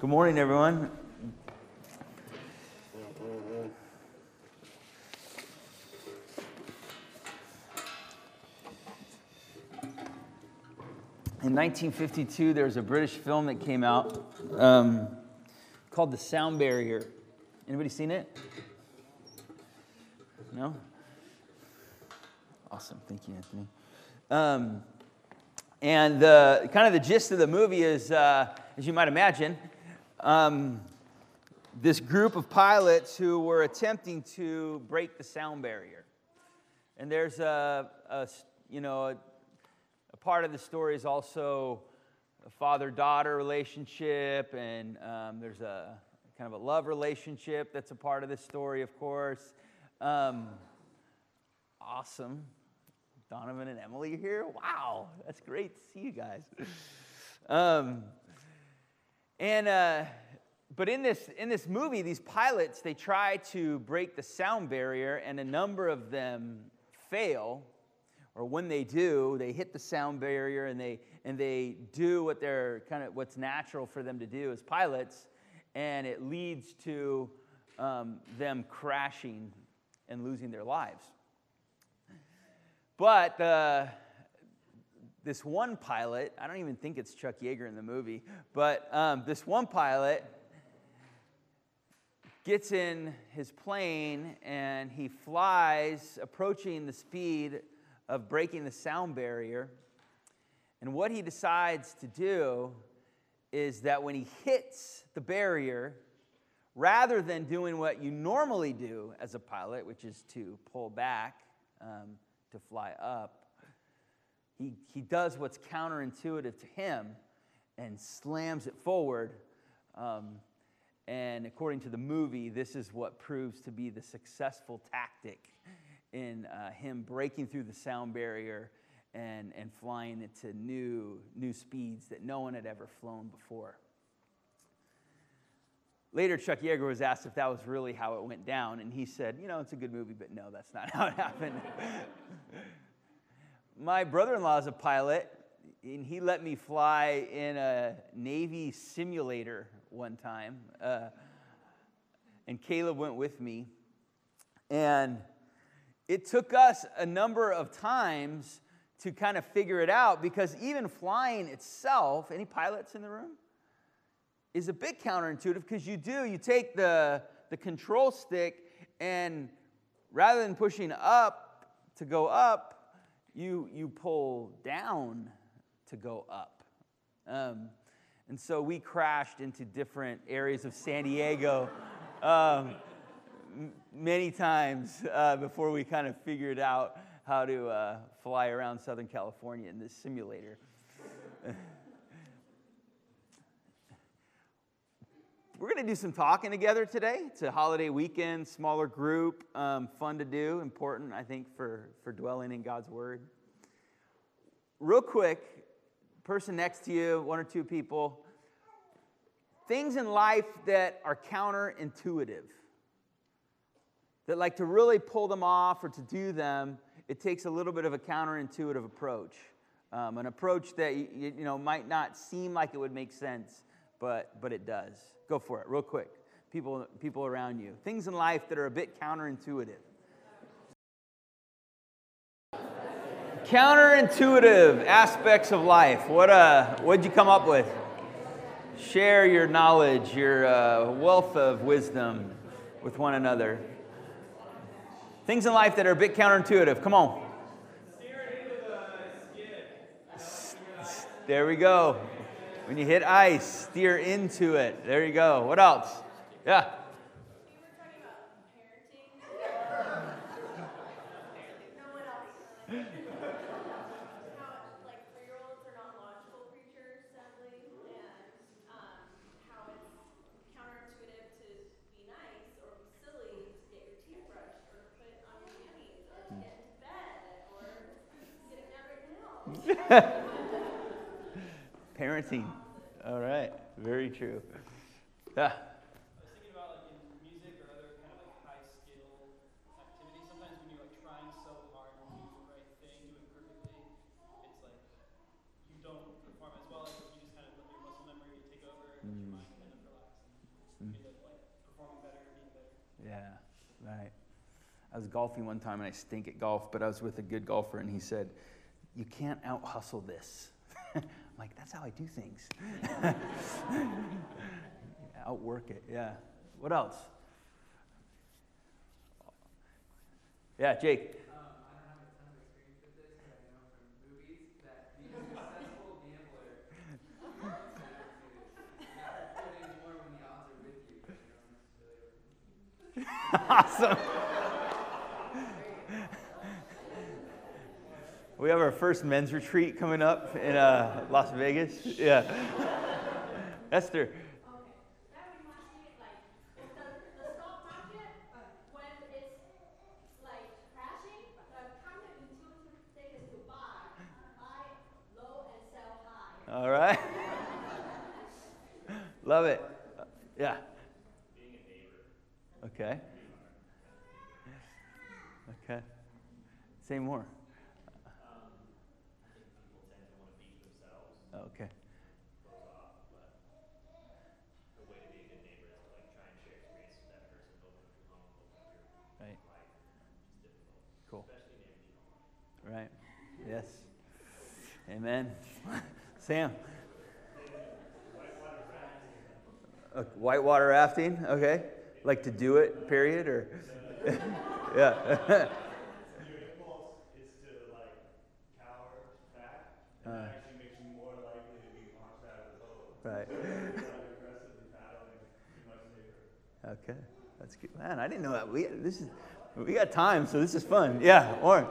Good morning, everyone. In 1952, there was a British film that came out called The Sound Barrier. Anybody seen it? No? Awesome. Thank you, Anthony. And the gist of the movie is, as you might imagine, this group of pilots who were attempting to break the sound barrier. And there's a part of the story is also a father-daughter relationship, and there's a kind of a love relationship that's a part of this story, of course. Awesome. Donovan and Emily are here. Wow, that's great to see you guys. But in this movie, these pilots, they try to break the sound barrier, and a number of them fail. Or when they do, they hit the sound barrier, and they do what they're what's natural for them to do as pilots, and it leads to them crashing and losing their lives. But this one pilot, I don't even think it's Chuck Yeager in the movie, but this one pilot gets in his plane and he flies, approaching the speed of breaking the sound barrier. And what he decides to do is that when he hits the barrier, rather than doing what you normally do as a pilot, which is to pull back, to fly up, he does what's counterintuitive to him and slams it forward. And according to the movie, this is what proves to be the successful tactic in him breaking through the sound barrier and flying it to new speeds that no one had ever flown before. Later, Chuck Yeager was asked if that was really how it went down, and he said, it's a good movie, but no, that's not how it happened. My brother-in-law is a pilot, and he let me fly in a Navy simulator one time, and Caleb went with me, and it took us a number of times to kind of figure it out, because even flying itself, any pilots in the room? Is a bit counterintuitive, because you take the control stick, and rather than pushing up to go up, you pull down to go up. And so we crashed into different areas of San Diego many times before we kind of figured out how to fly around Southern California in this simulator. We're going to do some talking together today. It's a holiday weekend, smaller group, fun to do, important, I think, for dwelling in God's Word. Real quick, person next to you, one or two people, things in life that are counterintuitive, that like to really pull them off or to do them, it takes a little bit of a counterintuitive approach, an approach that might not seem like it would make sense, but it does. Go for it, real quick. People around you. Things in life that are a bit counterintuitive. Counterintuitive aspects of life. What'd you come up with? Share your knowledge, your wealth of wisdom with one another. Things in life that are a bit counterintuitive. Come on. Steering into the skid. There we go. When you hit ice, steer into it. There you go. What else? Yeah. We were talking about parenting. No one else. How 3-year-olds are not logical creatures, sadly, and how it's counterintuitive to be nice or be silly, to get your teeth brushed or put on your panties or get into bed or get it done right now. Parenting. All right. Very true. Yeah. I was thinking about in music or other kind of high skill activities, sometimes when you're trying so hard to do the right thing, do it perfectly, it's you don't perform as well as you just let your muscle memory take over and your mind was golfing one time and I stink at golf, but I was with a good golfer and he said, "You can't out hustle this." I'm like, that's how I do things. Outwork it, yeah. What else? Yeah, Jake. I don't have a ton of experience with this, but I know from movies that the successful gambler not put in more when the odds are with you, but you don't necessarily overcome it. Awesome. We have our first men's retreat coming up in Las Vegas. Yeah. Esther. All right. Love it. Yeah. Being a neighbor. Okay. Okay. Say more. I think people tend to want to beat themselves. Oh, okay. But the way to be a good neighbor is to like try and share experience with that person, both if you're home, both if you're right. Life. It's difficult. Cool. Especially managing online. Right. Yes. Amen. Sam. Whitewater rafting, okay. Like to do it, period, or? Yeah. Your impulse is to like cower back, and that actually makes you more likely to be launched out of the boat. Right. Aggressively paddling, too much safer. Okay, that's good. Man, I didn't know that. We got time, so this is fun. Yeah, Warren.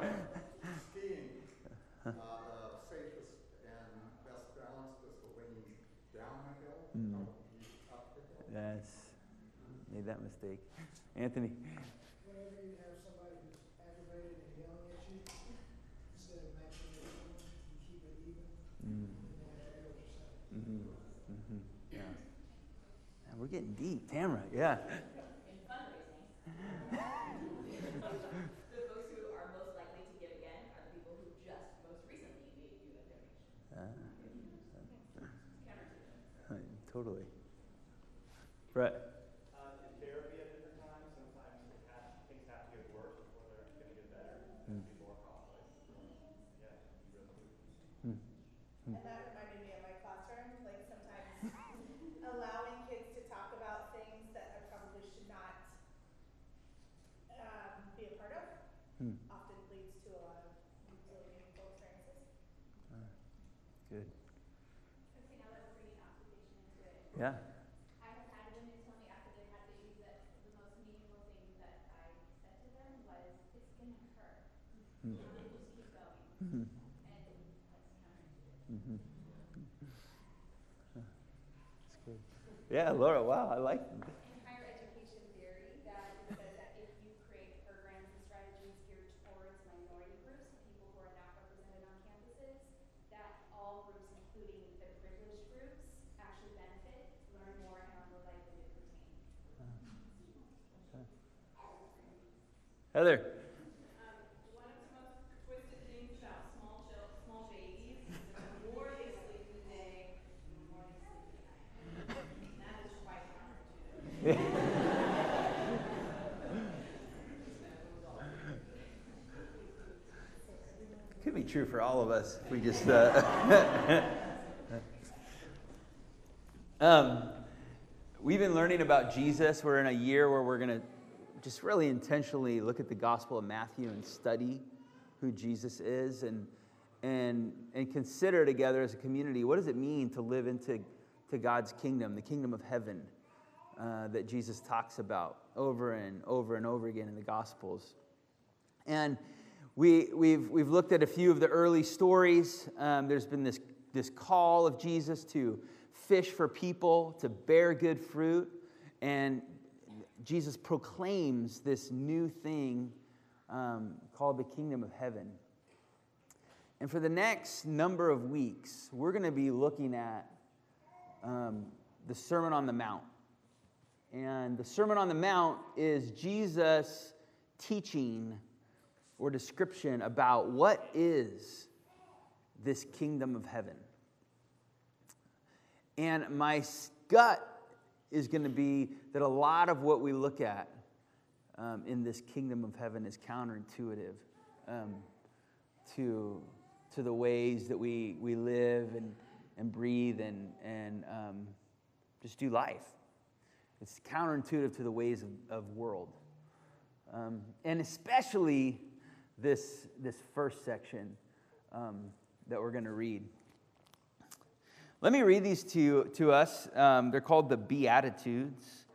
Made that mistake. Anthony. Whenever you have somebody who's aggravated and yelling at you, instead of matching it, you keep it even. Yeah. Man, we're getting deep. Tamara, yeah. In fundraising. The folks who are most likely to give again are the people who just most recently gave you a donation. Totally. Brett. In therapy at different times, sometimes things have to get worse before they're going to get better. It's going to be more complex. Yeah, really cool. And that reminded me of my classroom, like sometimes allowing kids to talk about things that they probably should not be a part of often leads to a lot of really meaningful experiences. Good. Okay, now that we're bringing application into it. Yeah. Yeah, Laura, wow, I like them. In higher education theory, that it says that if you create programs and strategies geared towards minority groups, people who are not represented on campuses, that all groups, including the privileged groups, actually benefit, learn more, and are more likely to retain. Okay. Heather. Could be true for all of us if we just we've been learning about Jesus. We're in a year where we're going to just really intentionally look at the Gospel of Matthew and study who Jesus is and consider together as a community, what does it mean to live into God's kingdom, the kingdom of heaven? That Jesus talks about over and over and over again in the Gospels. And we've looked at a few of the early stories. There's been this call of Jesus to fish for people, to bear good fruit. And Jesus proclaims this new thing called the kingdom of heaven. And for the next number of weeks, we're going to be looking at the Sermon on the Mount. And the Sermon on the Mount is Jesus' teaching or description about what is this kingdom of heaven. And my gut is going to be that a lot of what we look at in this kingdom of heaven is counterintuitive to the ways that we live and breathe and just do life. It's counterintuitive to the ways of world. And especially this first section that we're going to read. Let me read these to us. They're called the Beatitudes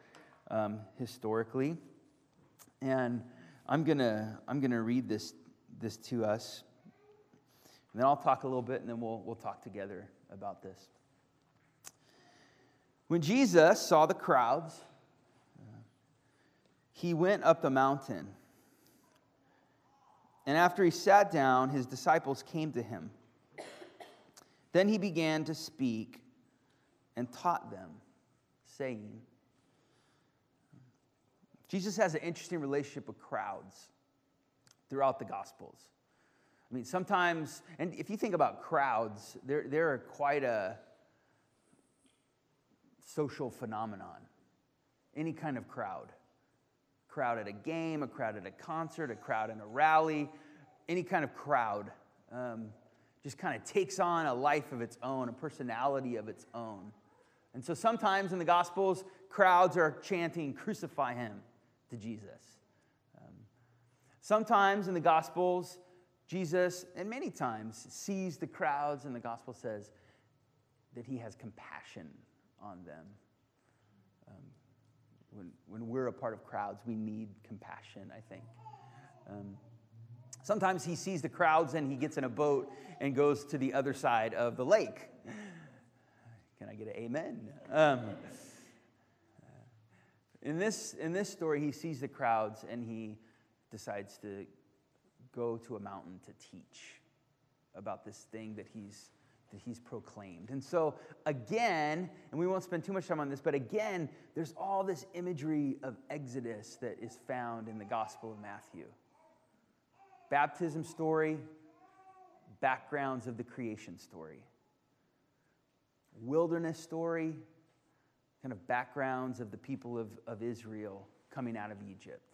historically, and I'm gonna read this to us, and then I'll talk a little bit, and then we'll talk together about this. When Jesus saw the crowds, he went up the mountain, and after he sat down, his disciples came to him. Then he began to speak and taught them, saying, Jesus has an interesting relationship with crowds throughout the Gospels. I mean, sometimes, and if you think about crowds, they're quite a social phenomenon. Any kind of crowd. Crowd at a game, a crowd at a concert, a crowd in a rally, any kind of crowd. Just kind of takes on a life of its own, a personality of its own. And so sometimes in the Gospels, crowds are chanting, "Crucify him," to Jesus. Sometimes in the Gospels, Jesus, and many times, sees the crowds, and the Gospel says that he has compassion on them. When we're a part of crowds, we need compassion, I think. Sometimes he sees the crowds and he gets in a boat and goes to the other side of the lake. Can I get an amen? In this story, he sees the crowds and he decides to go to a mountain to teach about this thing that he's proclaimed. And so again, and we won't spend too much time on this, but again, there's all this imagery of Exodus that is found in the Gospel of Matthew. Baptism story, backgrounds of the creation story. Wilderness story, kind of backgrounds of the people of Israel coming out of Egypt.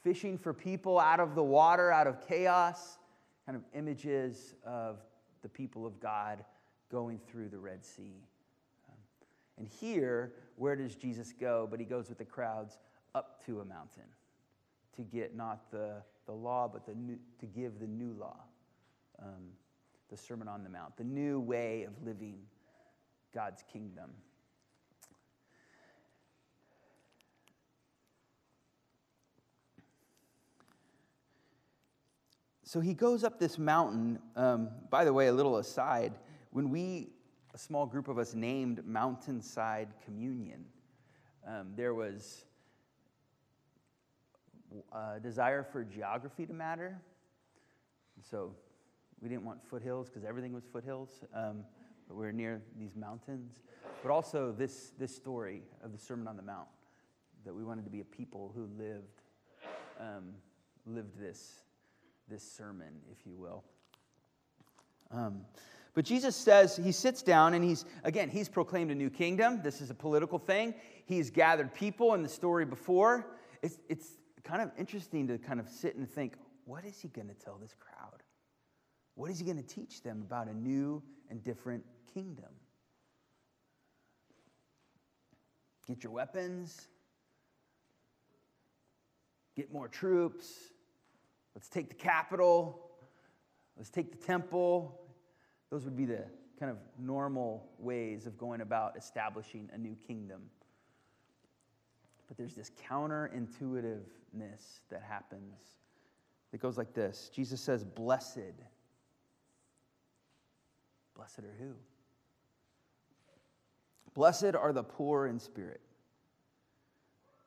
Fishing for people out of the water, out of chaos, kind of images of the people of God going through the Red Sea. And here, where does Jesus go? But he goes with the crowds up to a mountain. To get not the law, but to give the new law, the Sermon on the Mount, the new way of living God's kingdom. So he goes up this mountain. By the way, a little aside, when a small group of us named Mountainside Communion, there was desire for geography to matter. So we didn't want foothills because everything was foothills, but we were near these mountains. But also this story of the Sermon on the Mount, that we wanted to be a people who lived this sermon, if you will. But Jesus says, he sits down and he's proclaimed a new kingdom. This is a political thing. He's gathered people in the story before. It's kind of interesting to kind of sit and think, what is he going to tell this crowd? What is he going to teach them about a new and different kingdom? Get your weapons. Get more troops. Let's take the capital. Let's take the temple. Those would be the kind of normal ways of going about establishing a new kingdom. But there's this counterintuitiveness that happens. It goes like this. Jesus says, blessed. Blessed are who? Blessed are the poor in spirit,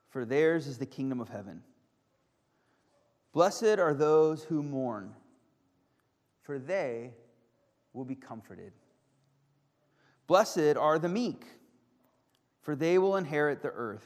for theirs is the kingdom of heaven. Blessed are those who mourn, for they will be comforted. Blessed are the meek, for they will inherit the earth.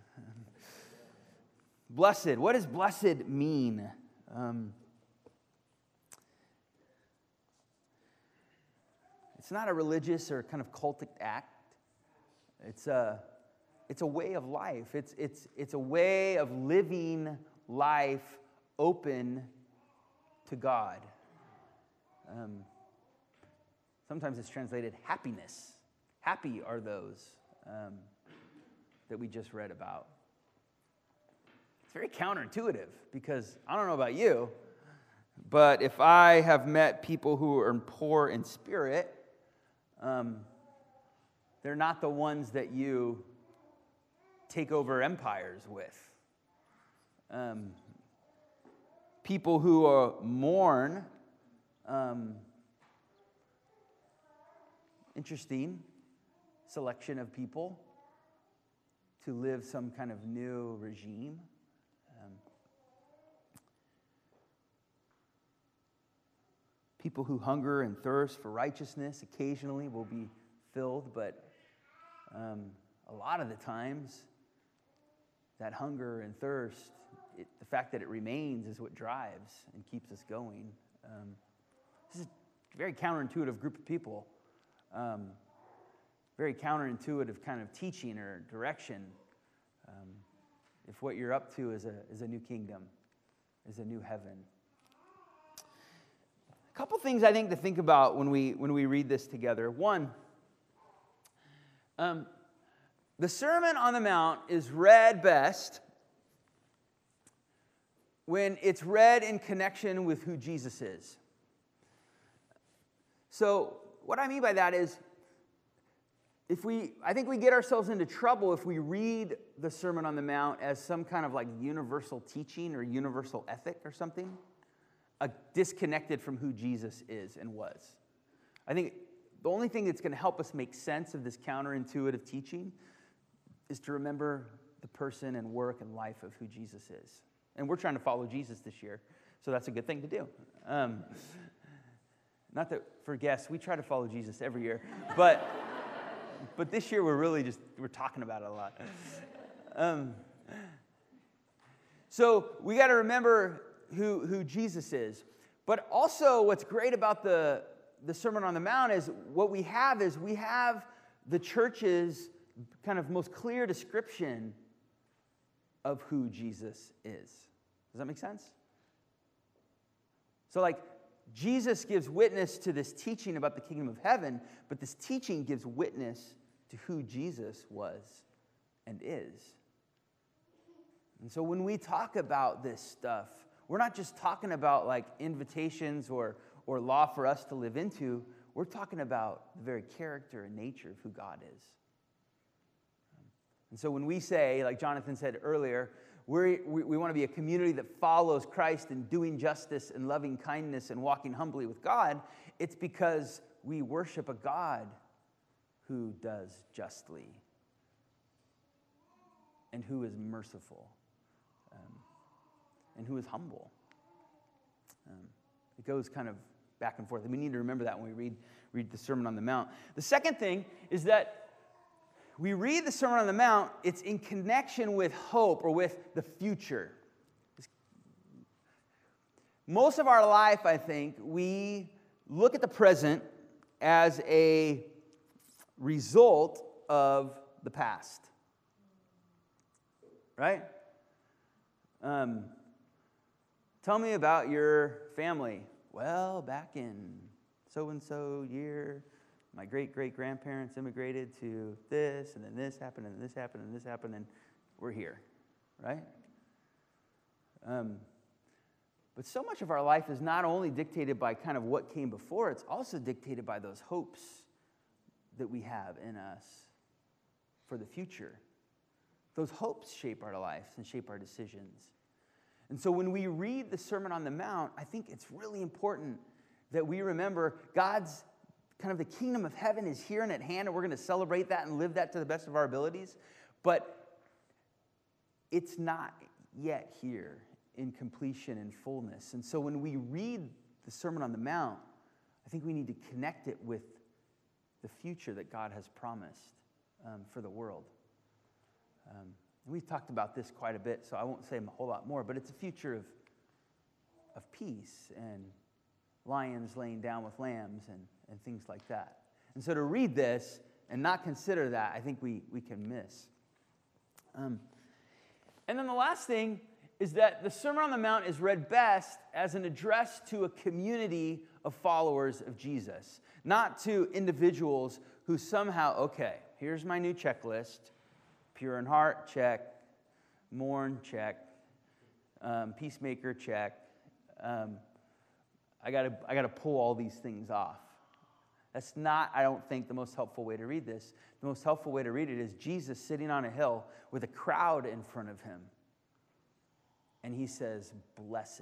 Blessed. What does blessed mean? It's not a religious or kind of cultic act. It's a way of life. It's a way of living life open to God. Sometimes it's translated happiness. Happy are those that we just read about. It's very counterintuitive because I don't know about you, but if I have met people who are poor in spirit, they're not the ones that you take over empires with. People who mourn, interesting selection of people to live some kind of new regime. People who hunger and thirst for righteousness occasionally will be filled, but a lot of the times, that hunger and thirst, the fact that it remains is what drives and keeps us going. This is a very counterintuitive group of people. Very counterintuitive kind of teaching or direction. If what you're up to is a new kingdom, is a new heaven. A couple things I think to think about when we read this together. One, the Sermon on the Mount is read best when it's read in connection with who Jesus is. So what I mean by that is, I think we get ourselves into trouble if we read the Sermon on the Mount as some kind of like universal teaching or universal ethic or something, disconnected from who Jesus is and was. I think the only thing that's going to help us make sense of this counterintuitive teaching is to remember the person and work and life of who Jesus is. And we're trying to follow Jesus this year, so that's a good thing to do. Not that for guests, we try to follow Jesus every year, but... But this year, we're talking about it a lot. So we got to remember who Jesus is. But also what's great about the Sermon on the Mount is we have the church's kind of most clear description of who Jesus is. Does that make sense? So like, Jesus gives witness to this teaching about the kingdom of heaven, but this teaching gives witness to who Jesus was and is. And so when we talk about this stuff, we're not just talking about like invitations or law for us to live into. We're talking about the very character and nature of who God is. And so when we say, like Jonathan said earlier, we want to be a community that follows Christ in doing justice and loving kindness and walking humbly with God, it's because we worship a God who does justly and who is merciful and who is humble. It goes kind of back and forth. And we need to remember that when we read the Sermon on the Mount. The second thing is that we read the Sermon on the Mount, it's in connection with hope or with the future. Most of our life, I think, we look at the present as a result of the past. Right? Tell me about your family. Well, back in so-and-so year, my great-great-grandparents immigrated to this, and then this happened, and this happened, and this happened, and we're here, right? But so much of our life is not only dictated by kind of what came before, it's also dictated by those hopes that we have in us for the future. Those hopes shape our lives and shape our decisions. And so when we read the Sermon on the Mount, I think it's really important that we remember God's kind of the kingdom of heaven is here and at hand, and we're going to celebrate that and live that to the best of our abilities. But it's not yet here in completion and fullness. And so when we read the Sermon on the Mount, I think we need to connect it with the future that God has promised for the world. And we've talked about this quite a bit, so I won't say a whole lot more, but it's a future of peace and lions laying down with lambs and things like that. And so to read this and not consider that, I think we can miss. And then the last thing is that the Sermon on the Mount is read best as an address to a community of followers of Jesus, not to individuals who somehow, okay, here's my new checklist. Pure in heart, check. Mourn, check. Peacemaker, check. I gotta pull all these things off. That's not, I don't think, the most helpful way to read this. The most helpful way to read it is Jesus sitting on a hill with a crowd in front of him. And he says, blessed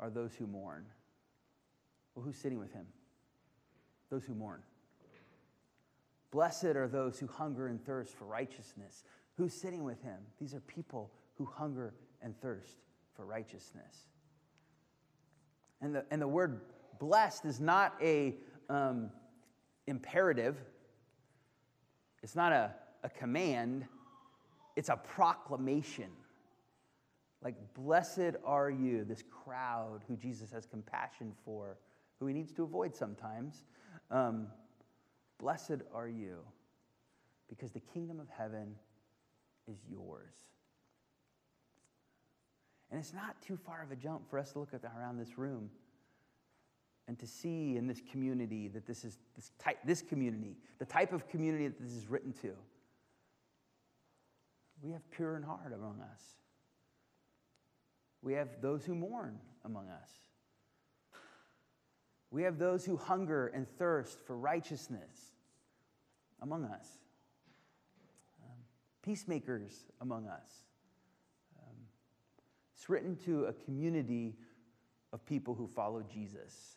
are those who mourn. Well, who's sitting with him? Those who mourn. Blessed are those who hunger and thirst for righteousness. Who's sitting with him? These are people who hunger and thirst for righteousness. And the word blessed is not a imperative. It's not a command. It's a proclamation. Like, blessed are you, this crowd who Jesus has compassion for, who he needs to avoid sometimes. Blessed are you, because the kingdom of heaven is yours. And it's not too far of a jump for us to look at around this room and to see in this community that this is this community, the type of community that this is written to. We have pure in heart among us. We have those who mourn among us. We have those who hunger and thirst for righteousness among us. Peacemakers among us. It's written to a community of people who follow Jesus.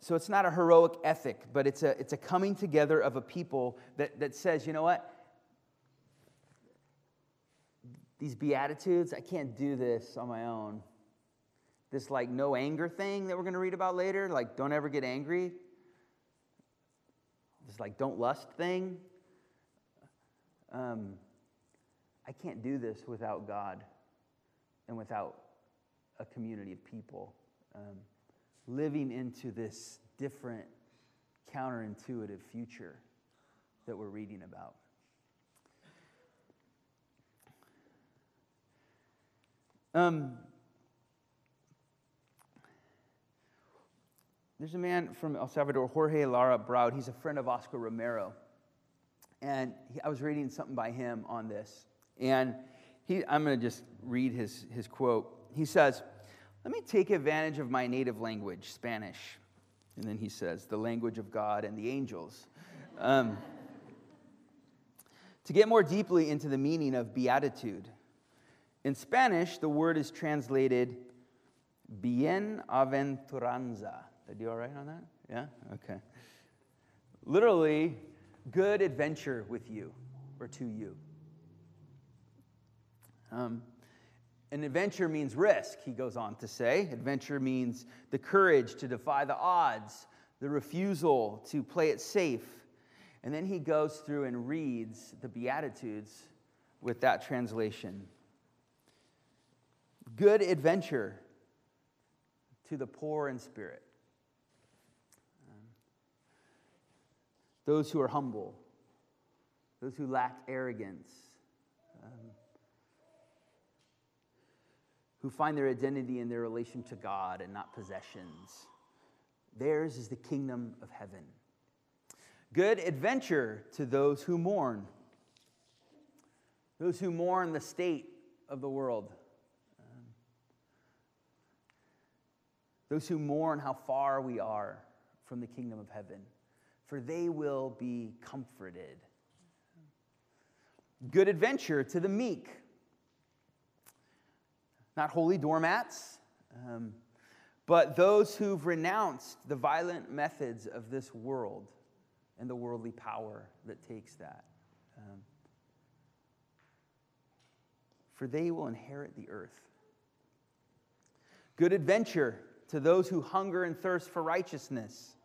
So it's not a heroic ethic, but it's a coming together of a people that says, you know what? These Beatitudes, I can't do this on my own. This like no anger thing that we're going to read about later, like don't ever get angry. This like don't lust thing. I can't do this without God and without a community of people. Living into this different, counterintuitive future that we're reading about. There's a man from El Salvador, Jorge Lara Browd. He's a friend of Oscar Romero. And I was reading something by him on this. And I'm going to just read his quote. He says, "Let me take advantage of my native language, Spanish." And then he says, "the language of God and the angels." To get more deeply into the meaning of beatitude. In Spanish, the word is translated bienaventuranza. Did I do all right on that? Yeah? Okay. Literally, good adventure with you, or to you. And adventure means risk, he goes on to say. Adventure means the courage to defy the odds, the refusal to play it safe. And then he goes through and reads the Beatitudes with that translation. Good adventure to the poor in spirit. Those who are humble. Those who lack arrogance. Who find their identity in their relation to God and not possessions. Theirs is the kingdom of heaven. Good adventure to those who mourn. those who mourn the state of the world, those who mourn how far we are from the kingdom of heaven, for they will be comforted. Good adventure to the meek. Not holy doormats, but those who've renounced the violent methods of this world and the worldly power that takes that. For they will inherit the earth. Good adventure to those who hunger and thirst for righteousness,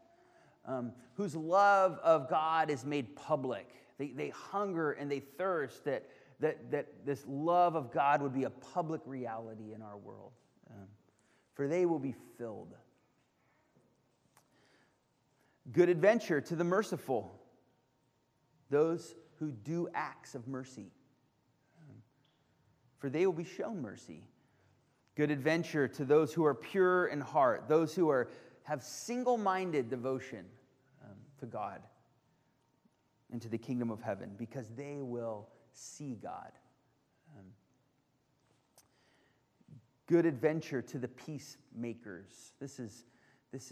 whose love of God is made public. They hunger and they thirst that this love of God would be a public reality in our world. For they will be filled. Good adventure to the merciful, those who do acts of mercy, for they will be shown mercy. Good adventure to those who are pure in heart, those who have single-minded devotion to God and to the kingdom of heaven, because they will see God. Good adventure to the peacemakers. This is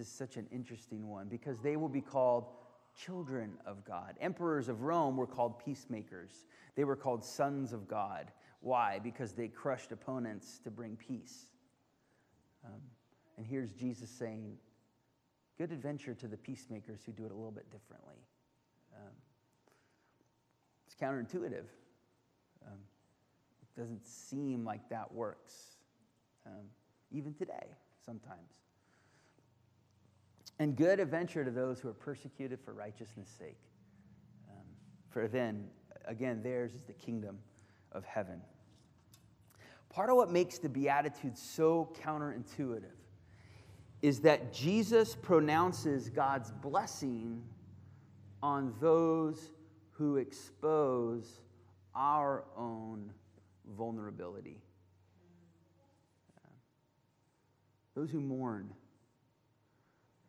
such an interesting one, because they will be called children of God. Emperors of Rome were called peacemakers. They were called sons of God. Why? Because they crushed opponents to bring peace. And here's Jesus saying, good adventure to the peacemakers who do it a little bit differently. It's counterintuitive. It doesn't seem like that works, even today, sometimes. And good adventure to those who are persecuted for righteousness' sake. For then, again, theirs is the kingdom of heaven. Part of what makes the Beatitudes so counterintuitive is that Jesus pronounces God's blessing on those who expose our own vulnerability. Those who mourn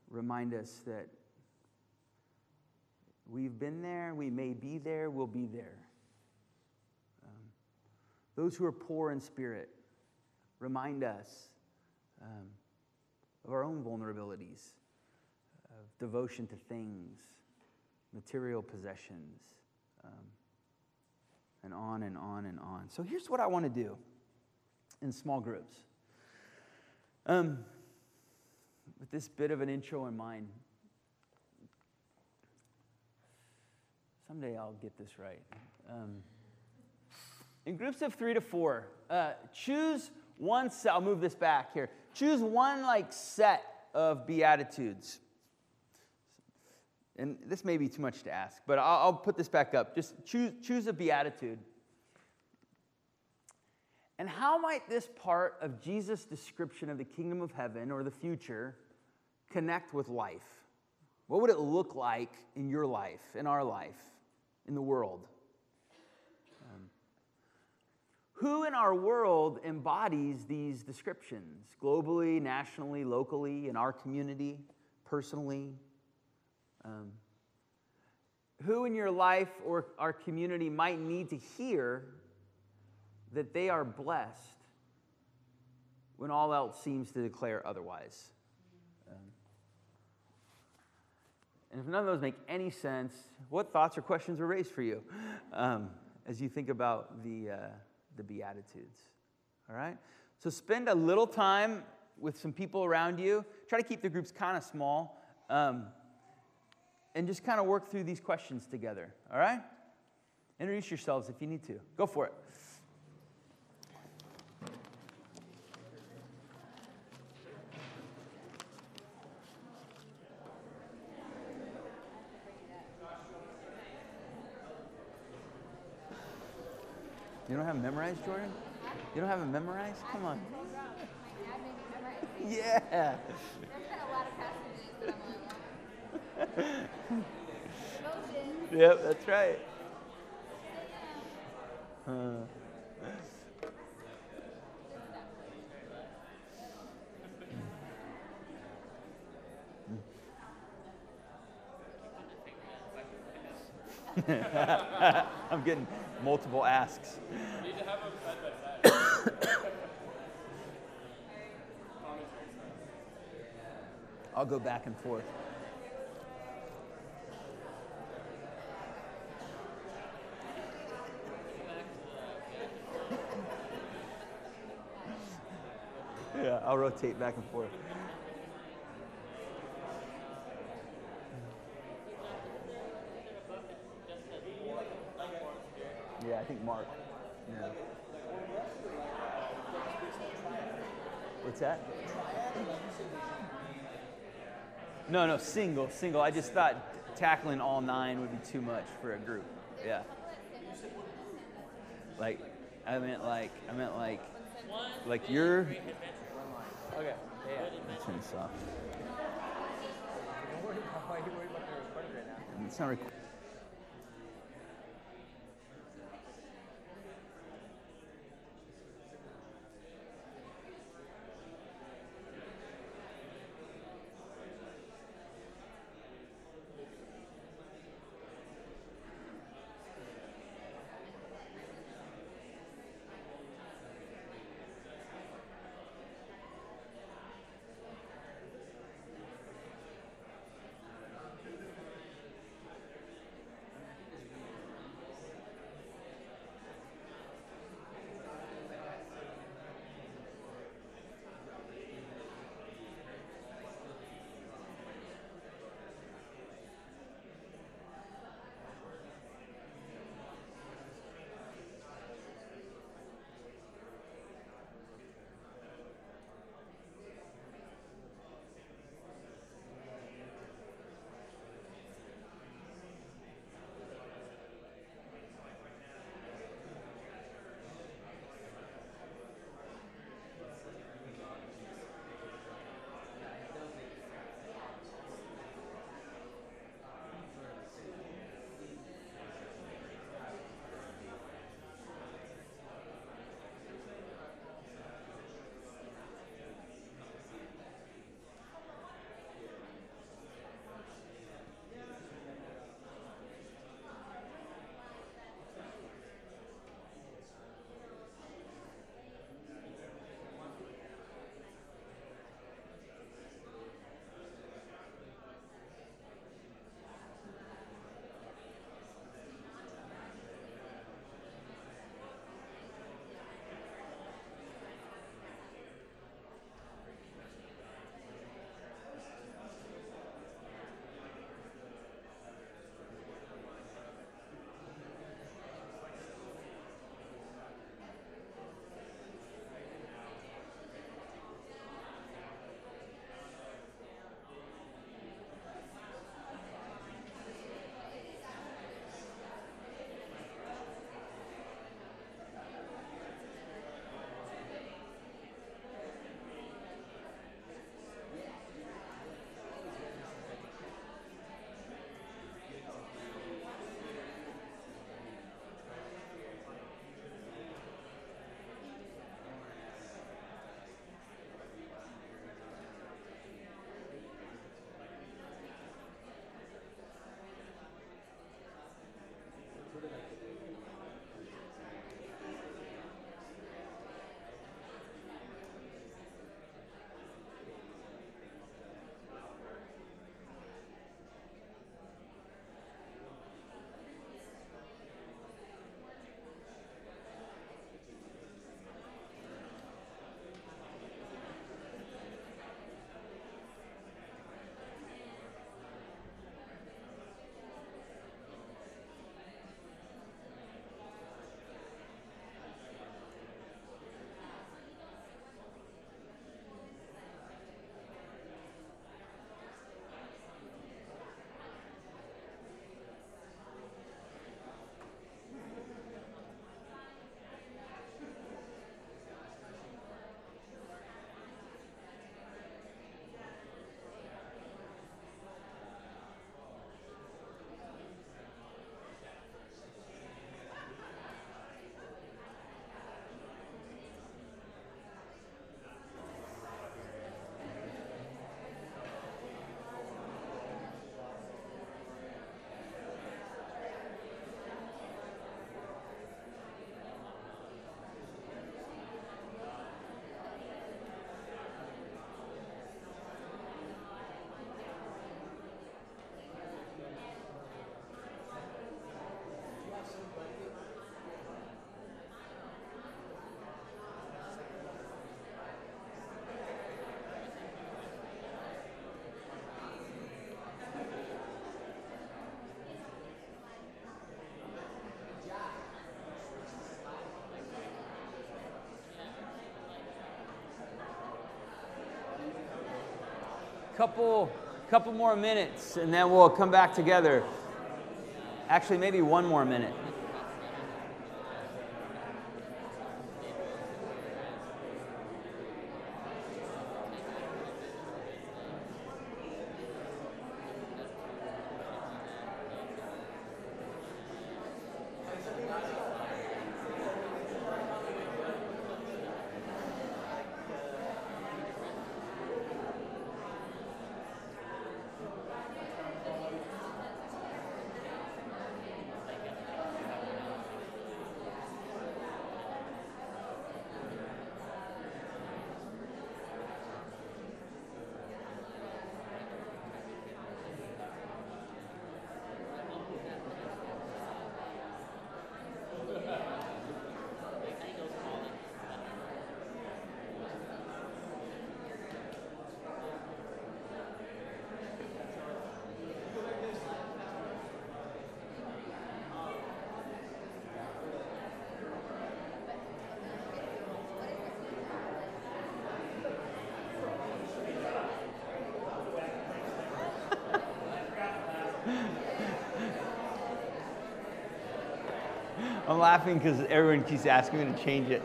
remind us that we've been there, we may be there, we'll be there. Those who are poor in spirit remind us of our own vulnerabilities, of devotion to things, material possessions, and on and on and on. So here's what I want to do in small groups. With this bit of an intro in mind, someday I'll get this right. In groups of 3 to 4, choose one set. I'll move this back here. Choose one set of Beatitudes. And this may be too much to ask, but I'll put this back up. Just choose a beatitude. And how might this part of Jesus' description of the kingdom of heaven or the future connect with life? What would it look like in your life, in our life, in the world? Who in our world embodies these descriptions? Globally, nationally, locally, in our community, personally? Who in your life or our community might need to hear that they are blessed when all else seems to declare otherwise? And if none of those make any sense, what thoughts or questions were raised for you as you think about the Beatitudes? All right? So spend a little time with some people around you. Try to keep the groups kind of small. And just kind of work through these questions together, all right? Introduce yourselves if you need to. Go for it. You don't have them memorized, Jordan? You don't have them memorized? Come on. Yeah. Yep, that's right. I'm getting multiple asks. We need to have them side by side. I'll go back and forth. Yeah, I'll rotate back and forth. Yeah, I think Mark. Yeah. What's that? No, no, single. I just thought tackling all nine would be too much for a group. Yeah. Like, I meant like you're. Okay. Yeah. That's really soft. Don't worry about why you're worried about the recording right now. It's not recording. couple more minutes, and then we'll come back together. Actually, maybe one more minute. I'm laughing because everyone keeps asking me to change it.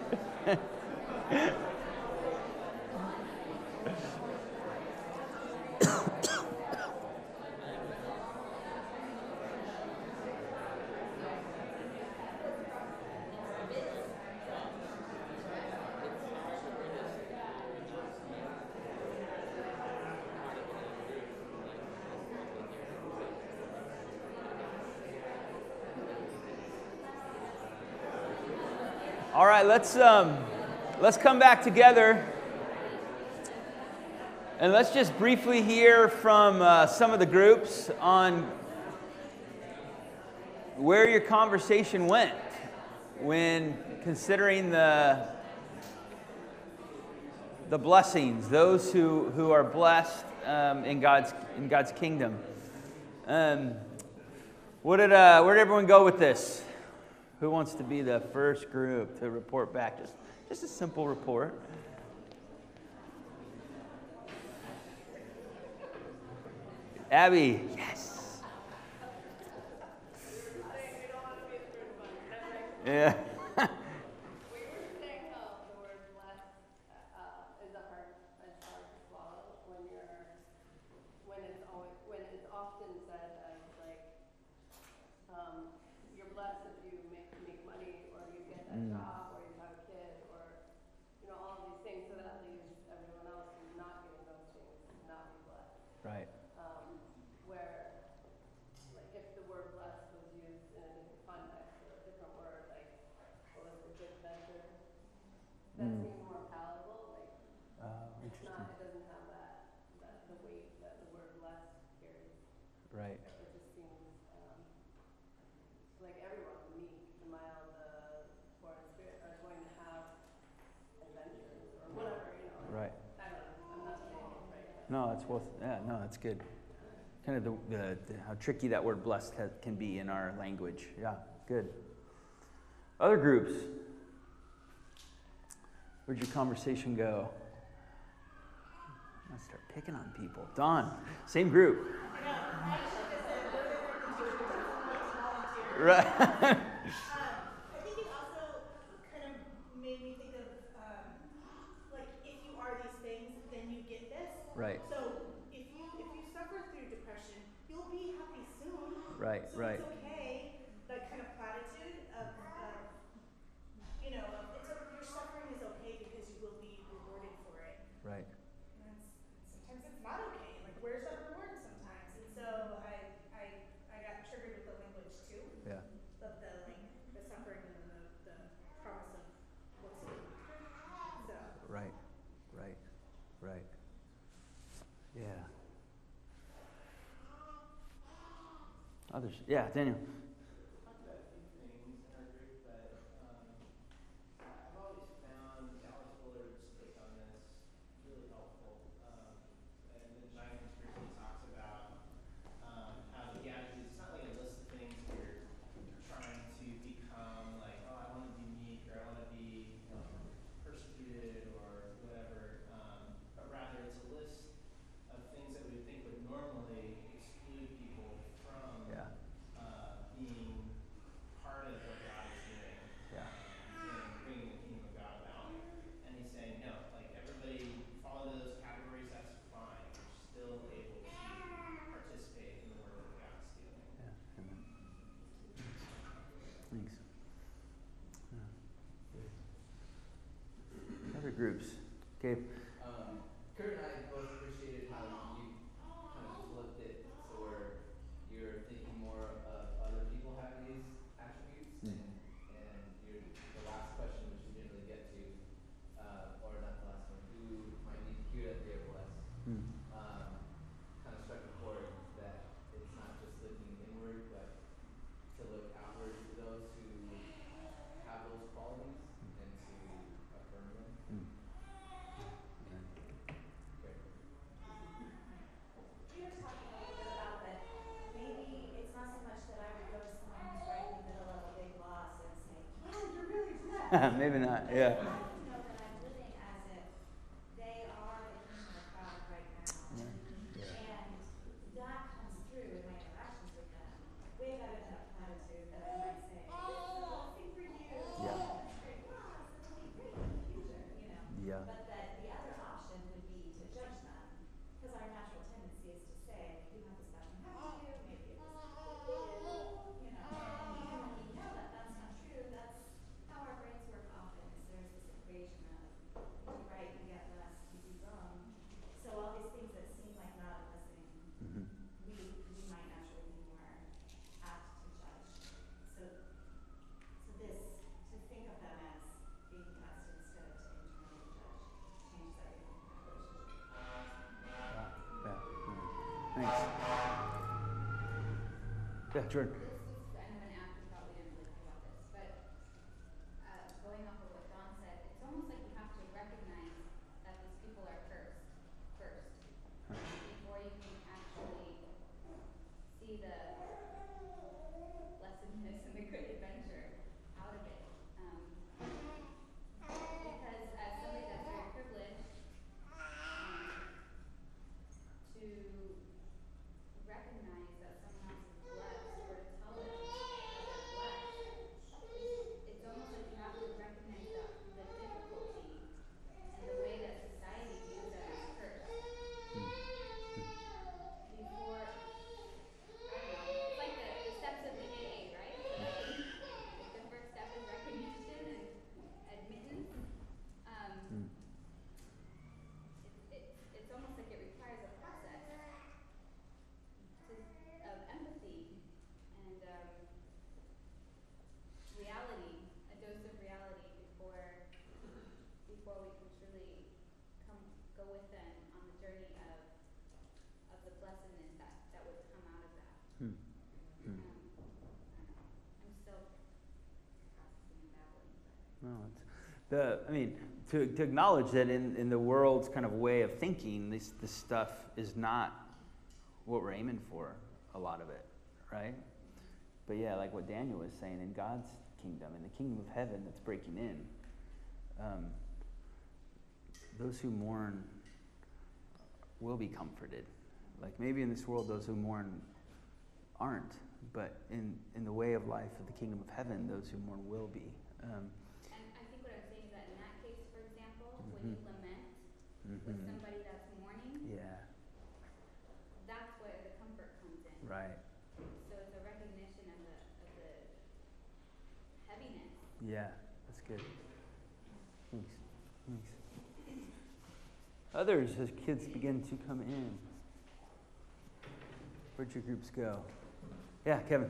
All right, let's come back together, and let's just briefly hear from some of the groups on where your conversation went when considering the blessings, those who are blessed in God's kingdom. Where did everyone go with this? Who wants to be the first group to report back? Just a simple report. Abby, yes. Yeah. That's good. Kind of how tricky that word blessed can be in our language. Yeah, good. Other groups. Where'd your conversation go? I'm going to start picking on people. Don, same group. Right. Right, so right. It's okay, that kind of platitude your suffering is okay because you will be rewarded for it. Right. And sometimes it's not okay. Like, where's that reward sometimes? And so I got triggered with the language too. Yeah. But the suffering and the promise of what's good. So. Right. Yeah. Others, yeah, Daniel. things. Yeah. Other groups. Okay. Kurt and I both appreciated how you kind of flipped it so where you're thinking more of other people having these attributes, and the last question, which you didn't really get to, or not the last one, who might need to hear that there was, kind of struck a chord that it's not just looking inward, but to look outward to those who have those qualities and to affirm them. Maybe not, yeah. I know that I'm living as if they are the kingdom of God right now. And that comes through in my interactions with them. Way better than that attitude that I might say, this is the last thing for you. Yeah. That's great. Wow, it's going to be great in the future, you know. Yeah. But that the other option would be to judge them. Because our natural tendency is to say, you have this doesn't happen to you, maybe it was good, you know. And even when we know that that's not true, that's how our brains work often, is there's this equation of you do right, you get less, you do wrong. So all these things that seem like not listening, we might naturally be more apt to judge. So this, to think of them as being blessed instead of to internally judge, changes everything in our relationship. Thanks. Yeah, Jordan. To acknowledge that in the world's kind of way of thinking, this stuff is not what we're aiming for, a lot of it, right? But yeah, like what Daniel was saying, in God's kingdom, in the kingdom of heaven that's breaking in, those who mourn will be comforted. Like maybe in this world, those who mourn aren't, but in the way of life of the kingdom of heaven, those who mourn will be. When you lament with somebody that's mourning, that's where the comfort comes in. Right. So it's a recognition of the heaviness. Yeah, that's good. Thanks. Others, as kids begin to come in, where'd your groups go? Yeah, Kevin.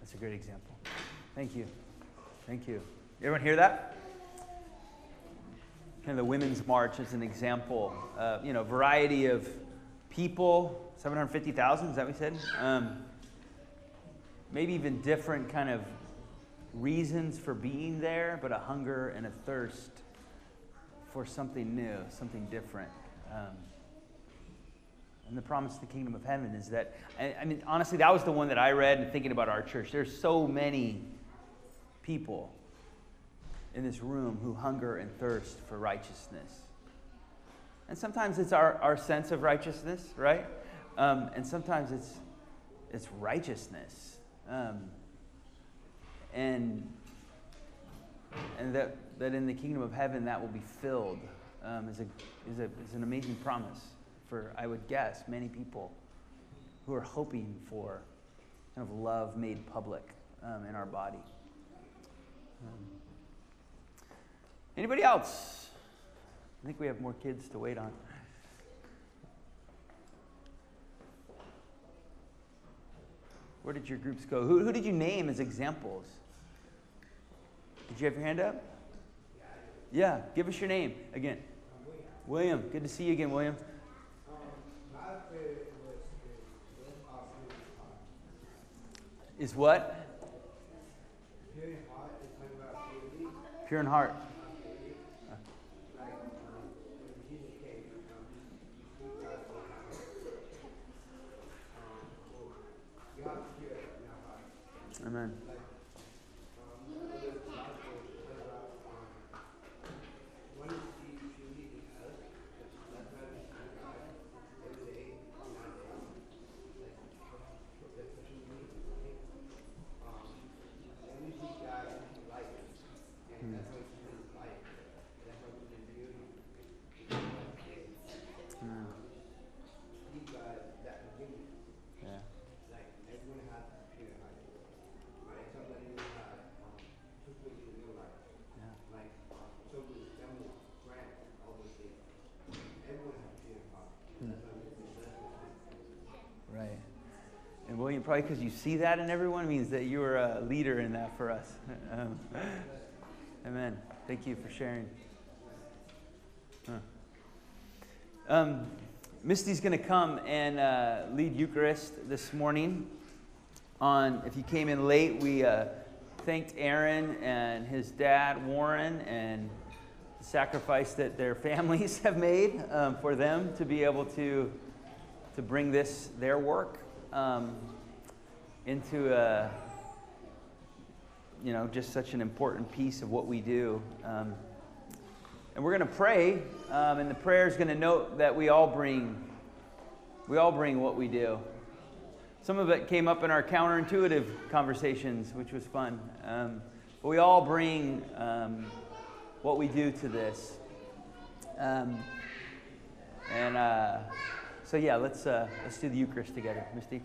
That's a great example. Thank you. Everyone hear that? kind of the Women's March as an example. You know, variety of people, 750,000, is that what we said? Maybe even different kind of reasons for being there, but a hunger and a thirst for something new, something different. And the promise of the kingdom of heaven is that, I mean, honestly, that was the one that I read and thinking about our church. There's so many people in this room who hunger and thirst for righteousness. And sometimes it's our sense of righteousness, right? And sometimes it's righteousness. And that in the kingdom of heaven that will be filled is an amazing promise for, I would guess, many people who are hoping for kind of love made public in our body. Anybody else? I think we have more kids to wait on. Where did your groups go? Who did you name as examples? Did you have your hand up? Yeah, give us your name again. William, good to see you again, William. Is what? Pure in heart. Amen. Probably because you see that in everyone means that you are a leader in that for us. Amen. Thank you for sharing. Misty's going to come and lead Eucharist this morning. If you came in late, we thanked Aaron and his dad, Warren, and the sacrifice that their families have made for them to be able to bring this, their work, into just such an important piece of what we do. And we're going to pray, and the prayer is going to note that we all bring what we do. Some of it came up in our counterintuitive conversations, which was fun. But we all bring what we do to this. So yeah, let's do the Eucharist together, Misty.